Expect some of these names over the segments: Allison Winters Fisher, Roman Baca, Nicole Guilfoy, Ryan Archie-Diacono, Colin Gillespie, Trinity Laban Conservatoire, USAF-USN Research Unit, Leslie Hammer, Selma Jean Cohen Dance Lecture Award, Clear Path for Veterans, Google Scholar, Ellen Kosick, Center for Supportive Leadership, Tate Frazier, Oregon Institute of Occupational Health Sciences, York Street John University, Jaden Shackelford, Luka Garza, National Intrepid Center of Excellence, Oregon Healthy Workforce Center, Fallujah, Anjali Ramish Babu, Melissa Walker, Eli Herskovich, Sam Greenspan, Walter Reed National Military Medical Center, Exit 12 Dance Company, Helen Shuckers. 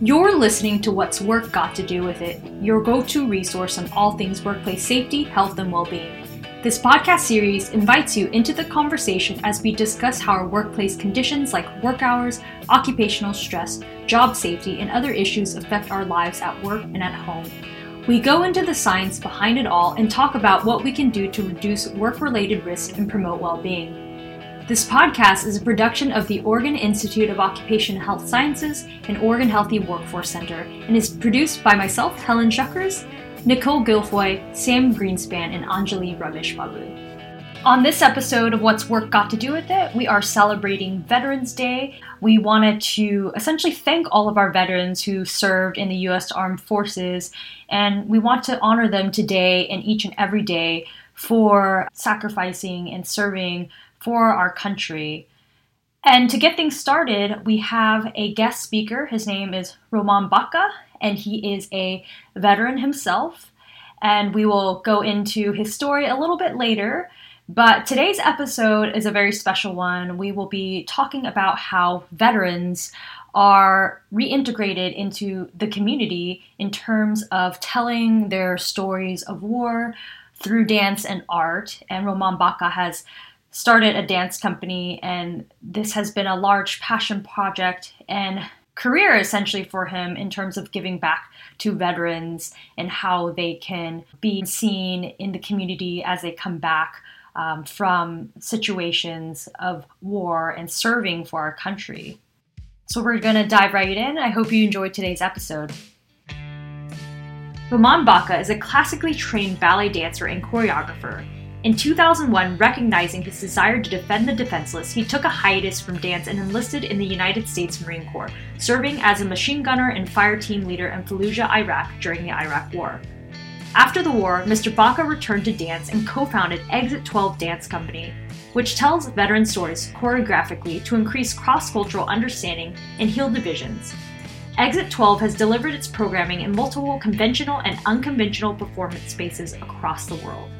You're listening to What's Work Got to Do With It, your go-to resource on all things workplace safety, health, and well-being. This podcast series invites you into the conversation as we discuss how our workplace conditions like work hours, occupational stress, job safety, and other issues affect our lives at work and at home. We go into the science behind it all and talk about what we can do to reduce work-related risk and promote well-being. This podcast is a production of the Oregon Institute of Occupational Health Sciences and Oregon Healthy Workforce Center, and is produced by myself, Helen Shuckers, Nicole Guilfoy, Sam Greenspan, and Anjali Ramish Babu. On this episode of What's Work Got to Do With It, we are celebrating Veterans Day. We wanted to essentially thank all of our veterans who served in the U.S. Armed Forces, and we want to honor them today and each and every day for sacrificing and serving for our country. And to get things started, we have a guest speaker. His name is Roman Baca, and he is a veteran himself. And we will go into his story a little bit later. But today's episode is a very special one. We will be talking about how veterans are reintegrated into the community in terms of telling their stories of war through dance and art. And Roman Baca has started a dance company, and this has been a large passion project and career essentially for him in terms of giving back to veterans and how they can be seen in the community as they come back from situations of war and serving for our country. So we're going to dive right in. I hope you enjoyed today's episode. Roman Baca is a classically trained ballet dancer and choreographer. In 2001, recognizing his desire to defend the defenseless, he took a hiatus from dance and enlisted in the United States Marine Corps, serving as a machine gunner and fire team leader in Fallujah, Iraq during the Iraq War. After the war, Mr. Baca returned to dance and co-founded Exit 12 Dance Company, which tells veteran stories choreographically to increase cross-cultural understanding and heal divisions. Exit 12 has delivered its programming in multiple conventional and unconventional performance spaces across the world.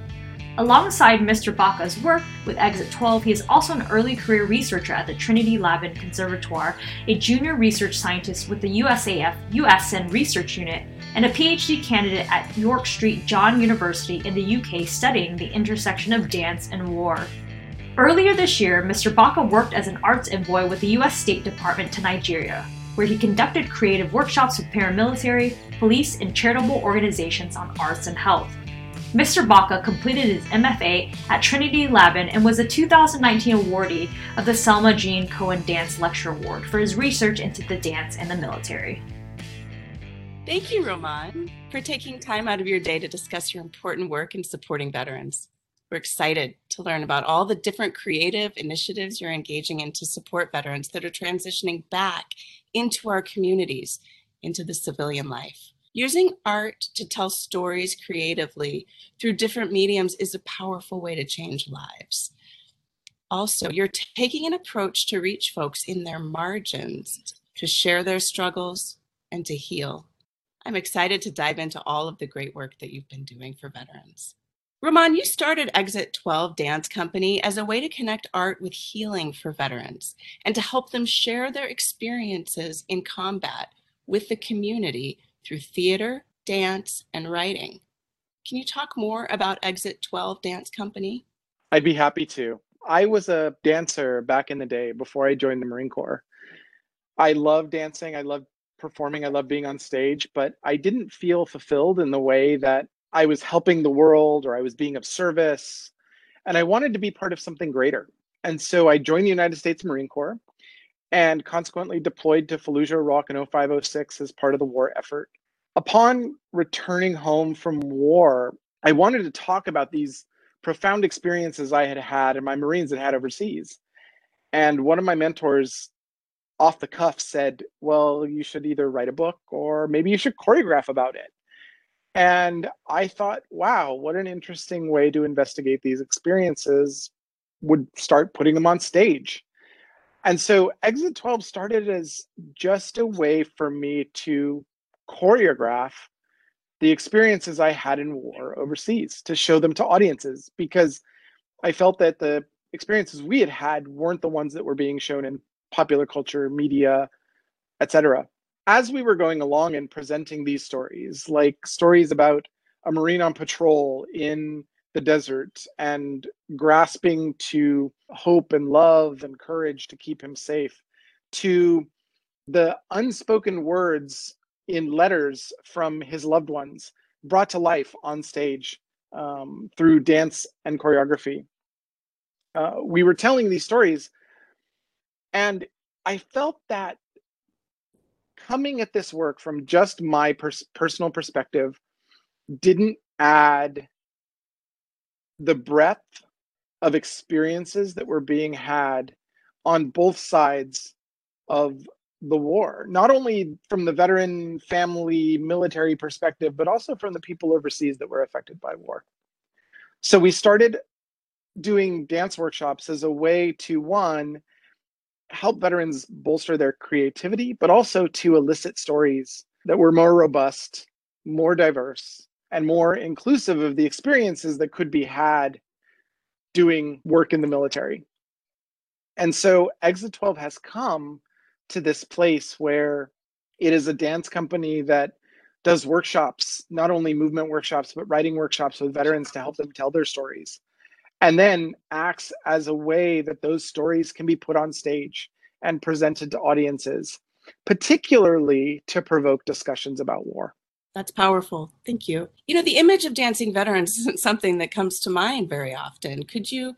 Alongside Mr. Baca's work with Exit 12, he is also an early career researcher at the Trinity Laban Conservatoire, a junior research scientist with the USAF-USN Research Unit, and a PhD candidate at York Street John University in the UK studying the intersection of dance and war. Earlier this year, Mr. Baca worked as an arts envoy with the U.S. State Department to Nigeria, where he conducted creative workshops with paramilitary, police, and charitable organizations on arts and health. Mr. Baca completed his MFA at Trinity Laban and was a 2019 awardee of the Selma Jean Cohen Dance Lecture Award for his research into the dance and the military. Thank you, Roman, for taking time out of your day to discuss your important work in supporting veterans. We're excited to learn about all the different creative initiatives you're engaging in to support veterans that are transitioning back into our communities, into the civilian life. Using art to tell stories creatively through different mediums is a powerful way to change lives. Also, you're taking an approach to reach folks in their margins, to share their struggles, and to heal. I'm excited to dive into all of the great work that you've been doing for veterans. Roman, you started Exit 12 Dance Company as a way to connect art with healing for veterans and to help them share their experiences in combat with the community through theater, dance, and writing. Can you talk more about Exit 12 Dance Company? I'd be happy to. I was a dancer back in the day before I joined the Marine Corps. I loved dancing, I loved performing, I loved being on stage, but I didn't feel fulfilled in the way that I was helping the world or I was being of service. And I wanted to be part of something greater. And so I joined the United States Marine Corps, and consequently deployed to Fallujah, Iraq in 05-06 as part of the war effort. Upon returning home from war, I wanted to talk about these profound experiences I had had and my Marines had had overseas. And one of my mentors off the cuff said, well, you should either write a book or maybe you should choreograph about it. And I thought, wow, what an interesting way to investigate these experiences, would start putting them on stage. And so Exit 12 started as just a way for me to choreograph the experiences I had in war overseas, to show them to audiences, because I felt that the experiences we had had weren't the ones that were being shown in popular culture, media, etc. as we were going along and presenting these stories, like stories about a Marine on patrol in the desert and grasping to hope and love and courage to keep him safe, to the unspoken words in letters from his loved ones brought to life on stage through dance and choreography. We were telling these stories, and I felt that coming at this work from just my personal perspective didn't add the breadth of experiences that were being had on both sides of the war, not only from the veteran family military perspective, but also from the people overseas that were affected by war. So we started doing dance workshops as a way to, one, help veterans bolster their creativity, but also to elicit stories that were more robust, more diverse, and more inclusive of the experiences that could be had doing work in the military. And so Exit 12 has come to this place where it is a dance company that does workshops, not only movement workshops, but writing workshops with veterans to help them tell their stories, and then acts as a way that those stories can be put on stage and presented to audiences, particularly to provoke discussions about war. That's powerful. Thank you. You know, the image of dancing veterans isn't something that comes to mind very often. Could you,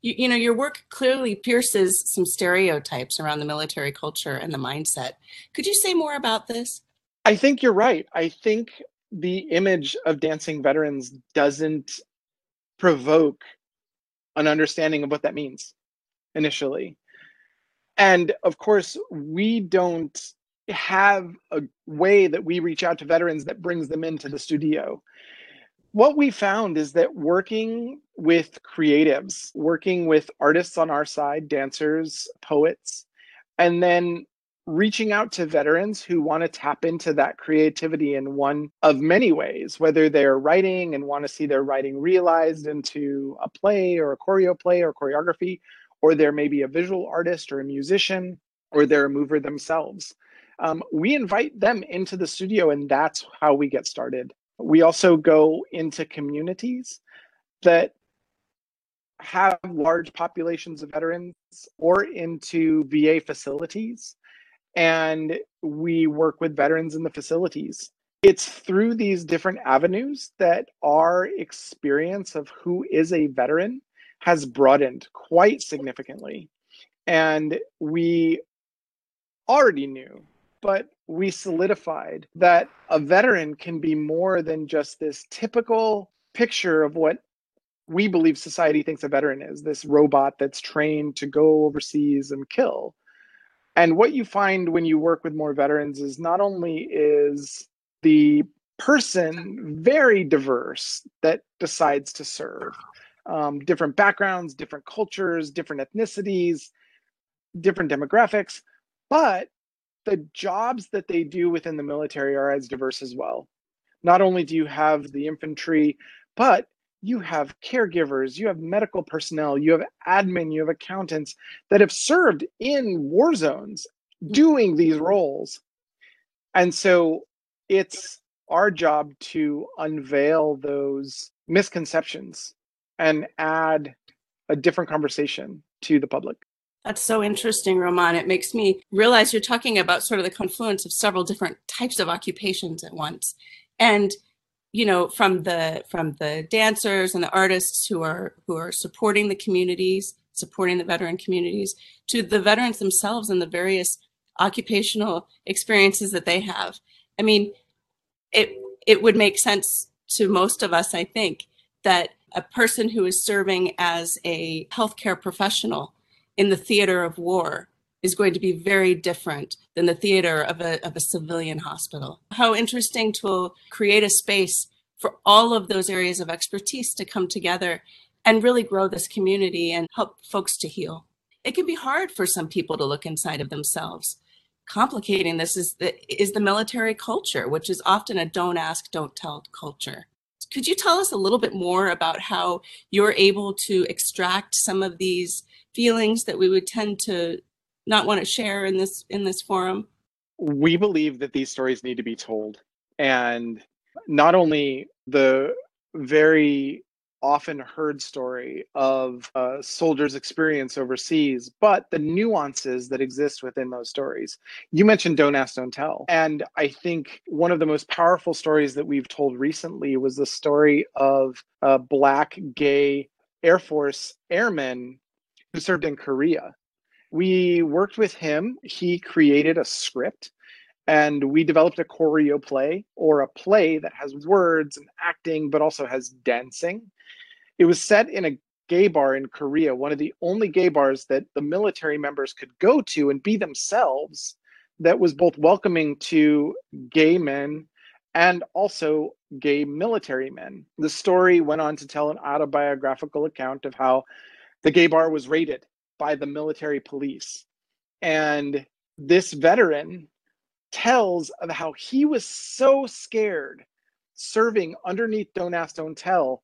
you know, your work clearly pierces some stereotypes around the military culture and the mindset. Could you say more about this? I think you're right. I think the image of dancing veterans doesn't provoke an understanding of what that means initially. And of course, we don't have a way that we reach out to veterans that brings them into the studio. What we found is that working with creatives, working with artists on our side, dancers, poets, and then reaching out to veterans who want to tap into that creativity in one of many ways, whether they're writing and want to see their writing realized into a play or a choreo play or choreography, or they're maybe a visual artist or a musician, or they're a mover themselves. We invite them into the studio, and that's how we get started. We also go into communities that have large populations of veterans or into VA facilities, and we work with veterans in the facilities. It's through these different avenues that our experience of who is a veteran has broadened quite significantly. And we already knew, but we solidified that a veteran can be more than just this typical picture of what we believe society thinks a veteran is, this robot that's trained to go overseas and kill. And what you find when you work with more veterans is not only is the person very diverse that decides to serve, different backgrounds, different cultures, different ethnicities, different demographics, but the jobs that they do within the military are as diverse as well. Not only do you have the infantry, but you have caregivers, you have medical personnel, you have admin, you have accountants that have served in war zones doing these roles. And so it's our job to unveil those misconceptions and add a different conversation to the public. That's so interesting, Roman. It makes me realize you're talking about sort of the confluence of several different types of occupations at once. And, you know, from the dancers and the artists who are supporting the communities, supporting the veteran communities, to the veterans themselves and the various occupational experiences that they have. I mean, it would make sense to most of us, I think, that a person who is serving as a healthcare professional in the theater of war is going to be very different than the theater of a civilian hospital. How interesting to create a space for all of those areas of expertise to come together and really grow this community and help folks to heal. It can be hard for some people to look inside of themselves. Complicating this is the military culture, which is often a don't ask, don't tell culture. Could you tell us a little bit more about how you're able to extract some of these feelings that we would tend to not want to share in this forum? we believe that these stories need to be told. And not only the very often heard story of a soldier's experience overseas, but the nuances that exist within those stories. You mentioned Don't Ask, Don't Tell. And I think one of the most powerful stories that we've told recently was the story of a Black gay Air Force airman who served in Korea. We worked with him. He created a script. And we developed a choreo play, or a play that has words and acting, but also has dancing. It was set in a gay bar in Korea, one of the only gay bars that the military members could go to and be themselves, that was both welcoming to gay men and also gay military men. The story went on to tell an autobiographical account of how the gay bar was raided by the military police. And this veteran tells of how he was so scared serving underneath Don't Ask, Don't Tell,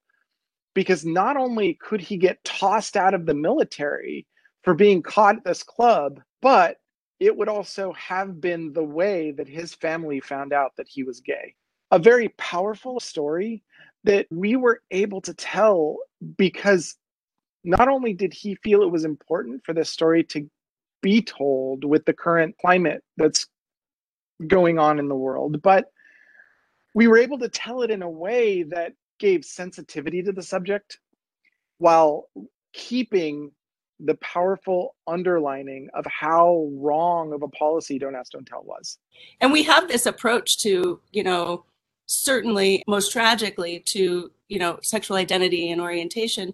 because not only could he get tossed out of the military for being caught at this club, but it would also have been the way that his family found out that he was gay. A very powerful story that we were able to tell because not only did he feel it was important for this story to be told with the current climate that's going on in the world, but we were able to tell it in a way that gave sensitivity to the subject while keeping the powerful underlining of how wrong of a policy Don't Ask, Don't Tell was. And we have this approach to, certainly most tragically to, sexual identity and orientation,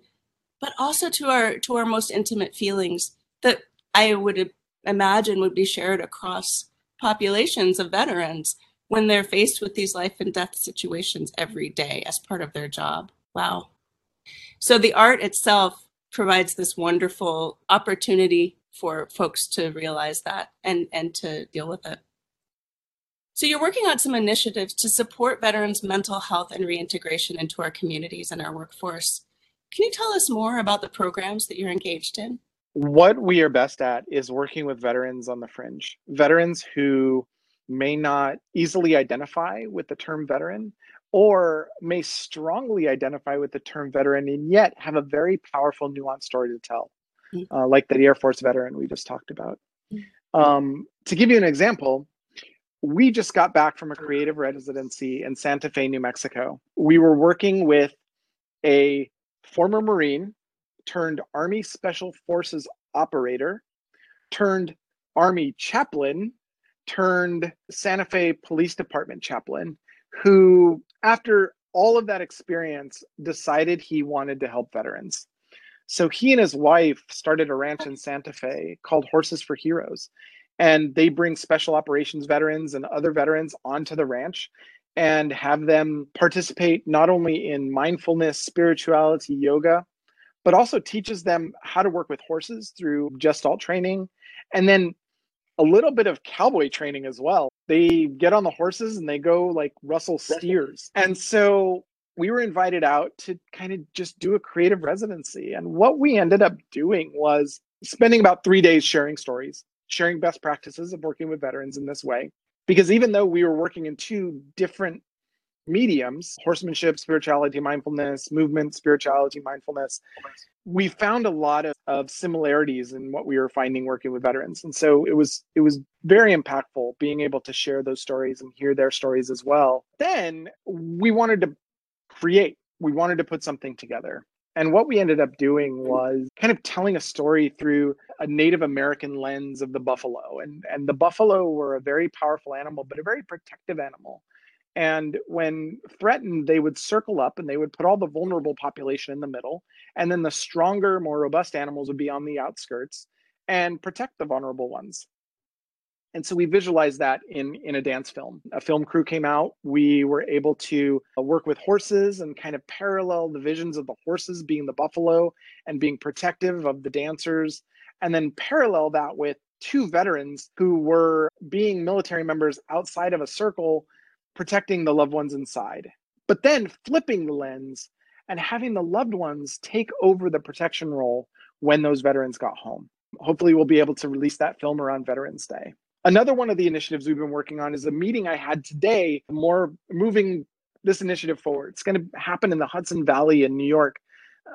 but also to our most intimate feelings that I would imagine would be shared across populations of veterans when they're faced with these life and death situations every day as part of their job. Wow. So the art itself provides this wonderful opportunity for folks to realize that and to deal with it. So you're working on some initiatives to support veterans' mental health and reintegration into our communities and our workforce. Can you tell us more about the programs that you're engaged in? What we are best at is working with veterans on the fringe, veterans who may not easily identify with the term veteran or may strongly identify with the term veteran and yet have a very powerful, nuanced story to tell, like the Air Force veteran we just talked about. To give you an example, we just got back from a creative residency in Santa Fe, New Mexico. We were working with a former Marine turned Army Special Forces operator, turned Army chaplain, turned Santa Fe Police Department chaplain, who, after all of that experience, decided he wanted to help veterans. So he and his wife started a ranch in Santa Fe called Horses for Heroes. And they bring special operations veterans and other veterans onto the ranch and have them participate not only in mindfulness, spirituality, yoga, but also teaches them how to work with horses through Gestalt training, and then a little bit of cowboy training as well. They get on the horses and they go like rustle steers. And so we were invited out to kind of just do a creative residency. And what we ended up doing was spending about 3 days sharing stories, sharing best practices of working with veterans in this way. Because even though we were working in two different mediums, horsemanship, spirituality, mindfulness, movement, spirituality, mindfulness, we found a lot of similarities in what we were finding working with veterans. And so it was very impactful being able to share those stories and hear their stories as well. Then we wanted to create, we wanted to put something together. And what we ended up doing was kind of telling a story through a Native American lens of the buffalo. And the buffalo were a very powerful animal, but a very protective animal. And when threatened, they would circle up and they would put all the vulnerable population in the middle. And then the stronger, more robust animals would be on the outskirts and protect the vulnerable ones. And so we visualized that in a dance film. A film crew came out. We were able to work with horses and kind of parallel the visions of the horses being the buffalo and being protective of the dancers, and then parallel that with two veterans who were being military members outside of a circle, protecting the loved ones inside, but then flipping the lens and having the loved ones take over the protection role when those veterans got home. Hopefully we'll be able to release that film around Veterans Day. Another one of the initiatives we've been working on is a meeting I had today, more moving this initiative forward. It's going to happen in the Hudson Valley in New York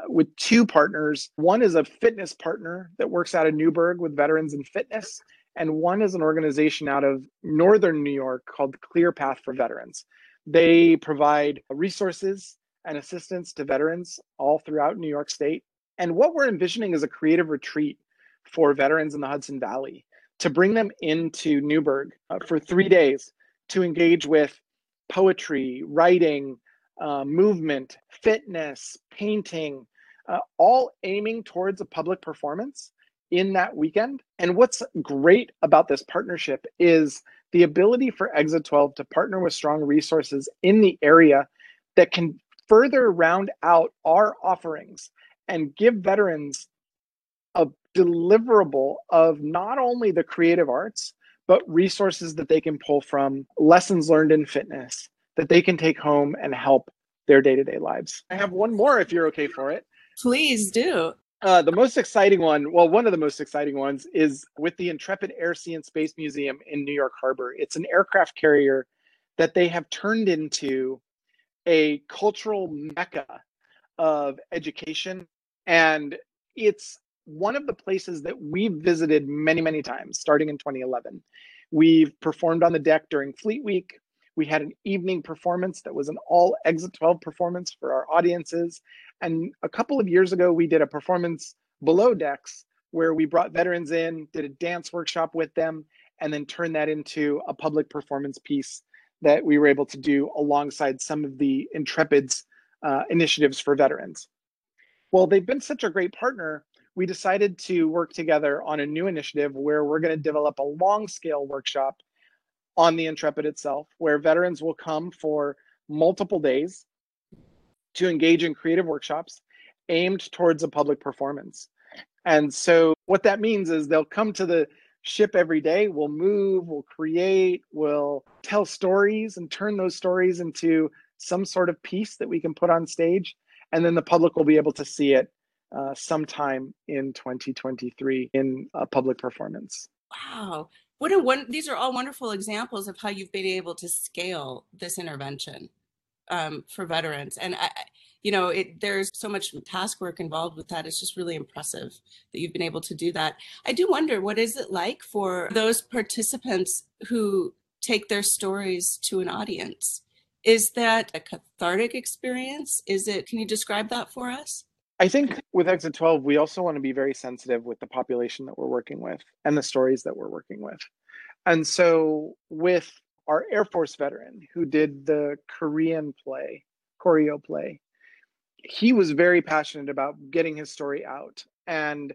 with two partners. One is a fitness partner that works out of Newburgh with veterans in fitness. And one is an organization out of Northern New York called Clear Path for Veterans. They provide resources and assistance to veterans all throughout New York State. And what we're envisioning is a creative retreat for veterans in the Hudson Valley to bring them into Newburgh for 3 days to engage with poetry, writing, movement, fitness, painting, all aiming towards a public performance in that weekend. And what's great about this partnership is the ability for Exit 12 to partner with strong resources in the area that can further round out our offerings and give veterans a deliverable of not only the creative arts, but resources that they can pull from, lessons learned in fitness that they can take home and help their day-to-day lives. I have one more if you're okay for it. Please do. The most exciting one, well, one of the most exciting ones is with the Intrepid Air, Sea, and Space Museum in New York Harbor. It's an aircraft carrier that they have turned into a cultural mecca of education. And it's one of the places that we've visited many, many times, starting in 2011. We've performed on the deck during Fleet Week. We had an evening performance that was an all Exit 12 performance for our audiences. And a couple of years ago, we did a performance below decks where we brought veterans in, did a dance workshop with them, and then turned that into a public performance piece that we were able to do alongside some of the Intrepid's initiatives for veterans. Well, they've been such a great partner. We decided to work together on a new initiative where we're going to develop a long scale workshop on the Intrepid itself, where veterans will come for multiple days to engage in creative workshops aimed towards a public performance. And so what that means is they'll come to the ship every day, we'll move, we'll create, we'll tell stories and turn those stories into some sort of piece that we can put on stage. And then the public will be able to see it sometime in 2023 in a public performance. Wow. These are all wonderful examples of how you've been able to scale this intervention for veterans. And, there's so much task work involved with that. It's just really impressive that you've been able to do that. I do wonder, what is it like for those participants who take their stories to an audience? Is that a cathartic experience? Can you describe that for us? I think with Exit 12, we also want to be very sensitive with the population that we're working with and the stories that we're working with. And so with our Air Force veteran who did the Korean play, choreo play, he was very passionate about getting his story out and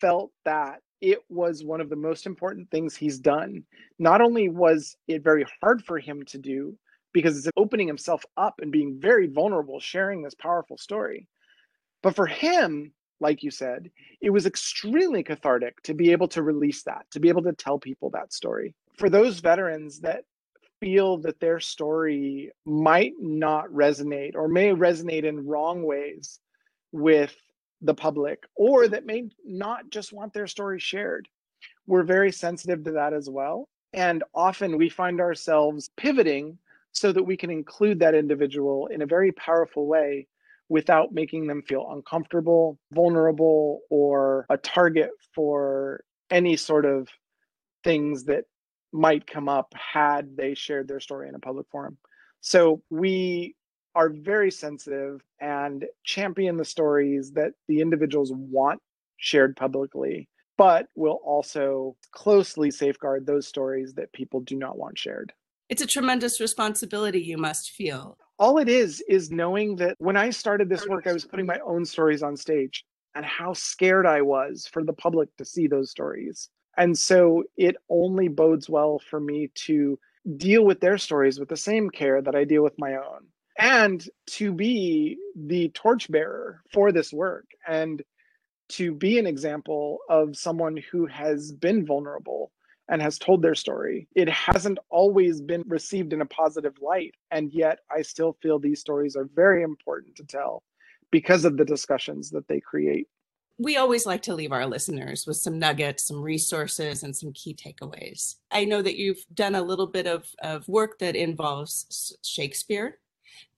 felt that it was one of the most important things he's done. Not only was it very hard for him to do because it's opening himself up and being very vulnerable, sharing this powerful story, but for him, like you said, it was extremely cathartic to be able to release that, to be able to tell people that story. For those veterans that feel that their story might not resonate or may resonate in wrong ways with the public, or that may not just want their story shared, we're very sensitive to that as well. And often we find ourselves pivoting so that we can include that individual in a very powerful way without making them feel uncomfortable, vulnerable, or a target for any sort of things that might come up had they shared their story in a public forum. So we are very sensitive and champion the stories that the individuals want shared publicly, but will also closely safeguard those stories that people do not want shared. It's a tremendous responsibility you must feel. All it is knowing that when I started this work, I was putting my own stories on stage and how scared I was for the public to see those stories. And so it only bodes well for me to deal with their stories with the same care that I deal with my own and to be the torchbearer for this work and to be an example of someone who has been vulnerable and has told their story. It hasn't always been received in a positive light, and yet I still feel these stories are very important to tell because of the discussions that they create. we always like to leave our listeners with some nuggets, some resources, and some key takeaways. I know that you've done a little bit of work that involves Shakespeare,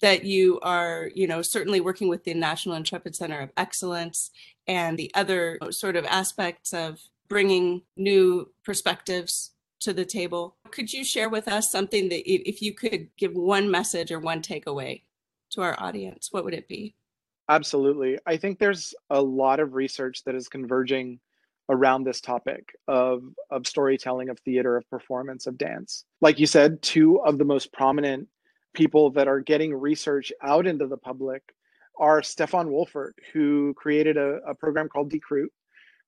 that you are, you know, certainly working with the National Intrepid Center of Excellence and the other sort of aspects of bringing new perspectives to the table. Could you share with us something that, if you could give one message or one takeaway to our audience, what would it be? Absolutely. I think there's a lot of research that is converging around this topic of storytelling, of theater, of performance, of dance. Like you said, two of the most prominent people that are getting research out into the public are Stefan Wolfert, who created a program called Decruit,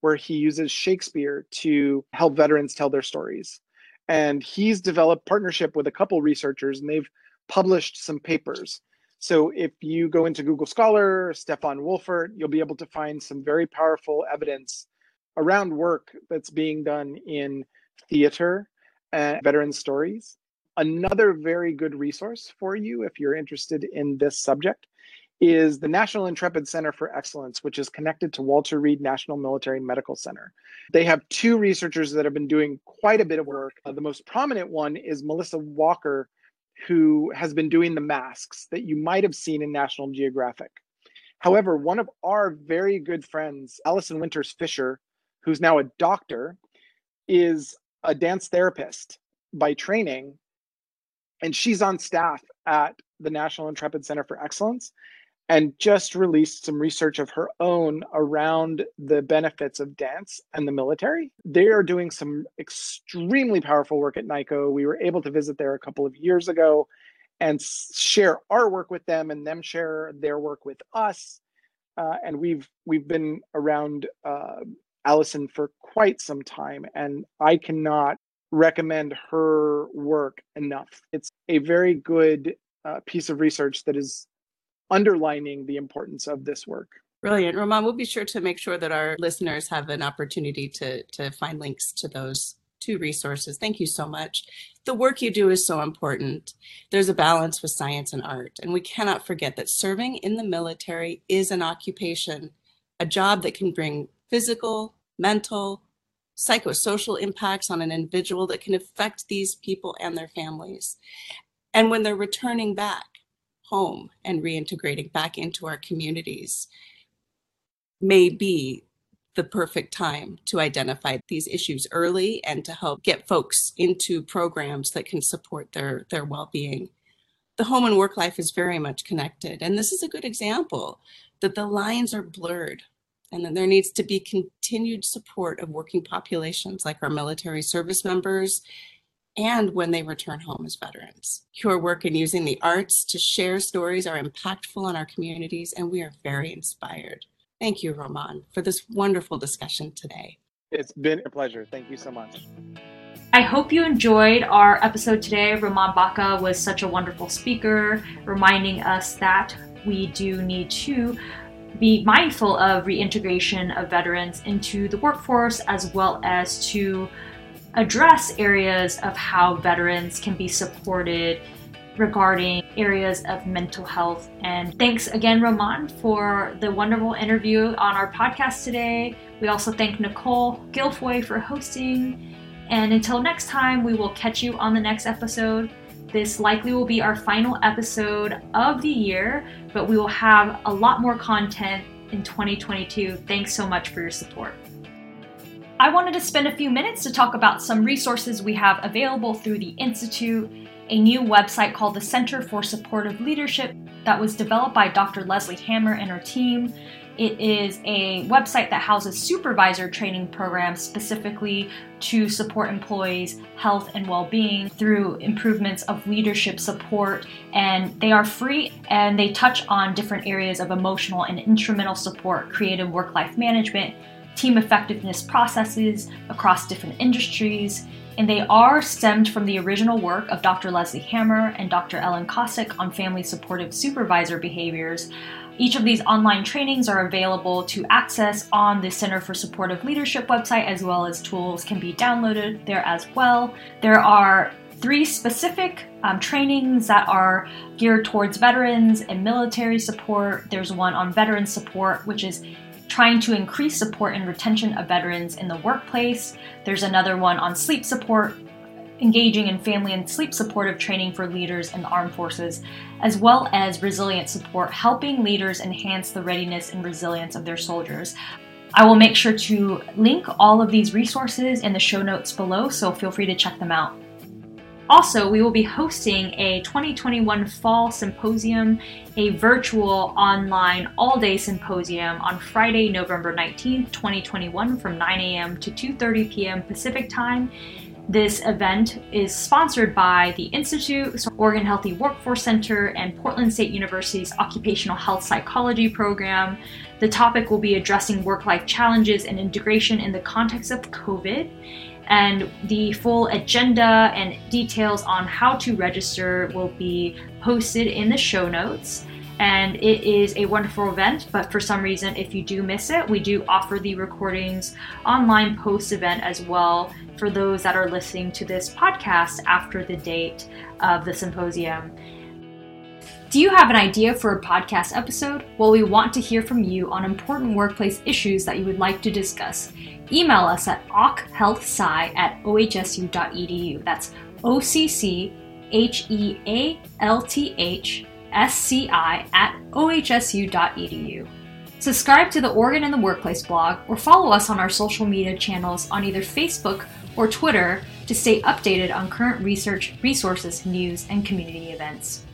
where he uses Shakespeare to help veterans tell their stories. And he's developed partnership with a couple researchers, and they've published some papers. So if you go into Google Scholar, Stefan Wolfert, you'll be able to find some very powerful evidence around work that's being done in theater and veteran stories. Another very good resource for you, if you're interested in this subject, is the National Intrepid Center for Excellence, which is connected to Walter Reed National Military Medical Center. They have two researchers that have been doing quite a bit of work. The most prominent one is Melissa Walker, who has been doing the masks that you might have seen in National Geographic. However, one of our very good friends, Allison Winters Fisher, who's now a doctor, is a dance therapist by training, and she's on staff at the National Intrepid Center for Excellence, and just released some research of her own around the benefits of dance and the military. They are doing some extremely powerful work at NICO. We were able to visit there a couple of years ago and share our work with them, and them share their work with us. And we've been around Allison for quite some time, and I cannot recommend her work enough. It's a very good piece of research that is underlining the importance of this work. Brilliant. Roman, we'll be sure to make sure that our listeners have an opportunity to find links to those two resources. Thank you so much. The work you do is so important. There's a balance with science and art, and we cannot forget that serving in the military is an occupation, a job that can bring physical, mental, psychosocial impacts on an individual that can affect these people and their families. And when they're returning back home and reintegrating back into our communities, may be the perfect time to identify these issues early and to help get folks into programs that can support their well-being. The home and work life is very much connected. And this is a good example that the lines are blurred and that there needs to be continued support of working populations like our military service members, and when they return home as veterans. Your work in using the arts to share stories are impactful on our communities, and we are very inspired. Thank you, Roman, for this wonderful discussion today. It's been a pleasure. Thank you so much. I hope you enjoyed our episode today. Roman Baca was such a wonderful speaker, reminding us that we do need to be mindful of reintegration of veterans into the workforce, as well as to address areas of how veterans can be supported regarding areas of mental health. And thanks again, Roman, for the wonderful interview on our podcast today. We also thank Nicole Guilfoy for hosting. And until next time, we will catch you on the next episode. This likely will be our final episode of the year, but we will have a lot more content in 2022. Thanks so much for your support. I wanted to spend a few minutes to talk about some resources we have available through the Institute, a new website called the Center for Supportive Leadership that was developed by Dr. Leslie Hammer and her team. It is a website that houses supervisor training programs specifically to support employees' health and well-being through improvements of leadership support. And they are free, and they touch on different areas of emotional and instrumental support, creative work-life management, team effectiveness processes across different industries, and they are stemmed from the original work of Dr. Leslie Hammer and Dr. Ellen Kosick on family supportive supervisor behaviors. Each of these online trainings are available to access on the Center for Supportive Leadership website, as well as tools can be downloaded there as well. There are 3 specific trainings that are geared towards veterans and military support. There's one on veteran support, which is trying to increase support and retention of veterans in the workplace. There's another one on sleep support, engaging in family and sleep supportive training for leaders in the armed forces, as well as resilient support, helping leaders enhance the readiness and resilience of their soldiers. I will make sure to link all of these resources in the show notes below, so feel free to check them out. Also, we will be hosting a 2021 Fall Symposium, a virtual online all-day symposium on Friday, November 19th, 2021 from 9 a.m. to 2:30 p.m. Pacific Time. This event is sponsored by the Institute, Oregon Healthy Workforce Center, and Portland State University's Occupational Health Psychology program. The topic will be addressing work-life challenges and integration in the context of COVID. And the full agenda and details on how to register will be posted in the show notes. And it is a wonderful event, but for some reason, if you do miss it, we do offer the recordings online post-event as well for those that are listening to this podcast after the date of the symposium. Do you have an idea for a podcast episode? Well, we want to hear from you on important workplace issues that you would like to discuss. Email us at occhealthsci@ohsu.edu. That's OCCHEALTHSCI@ohsu.edu. Subscribe to the Oregon in the Workplace blog or follow us on our social media channels on either Facebook or Twitter to stay updated on current research, resources, news, and community events.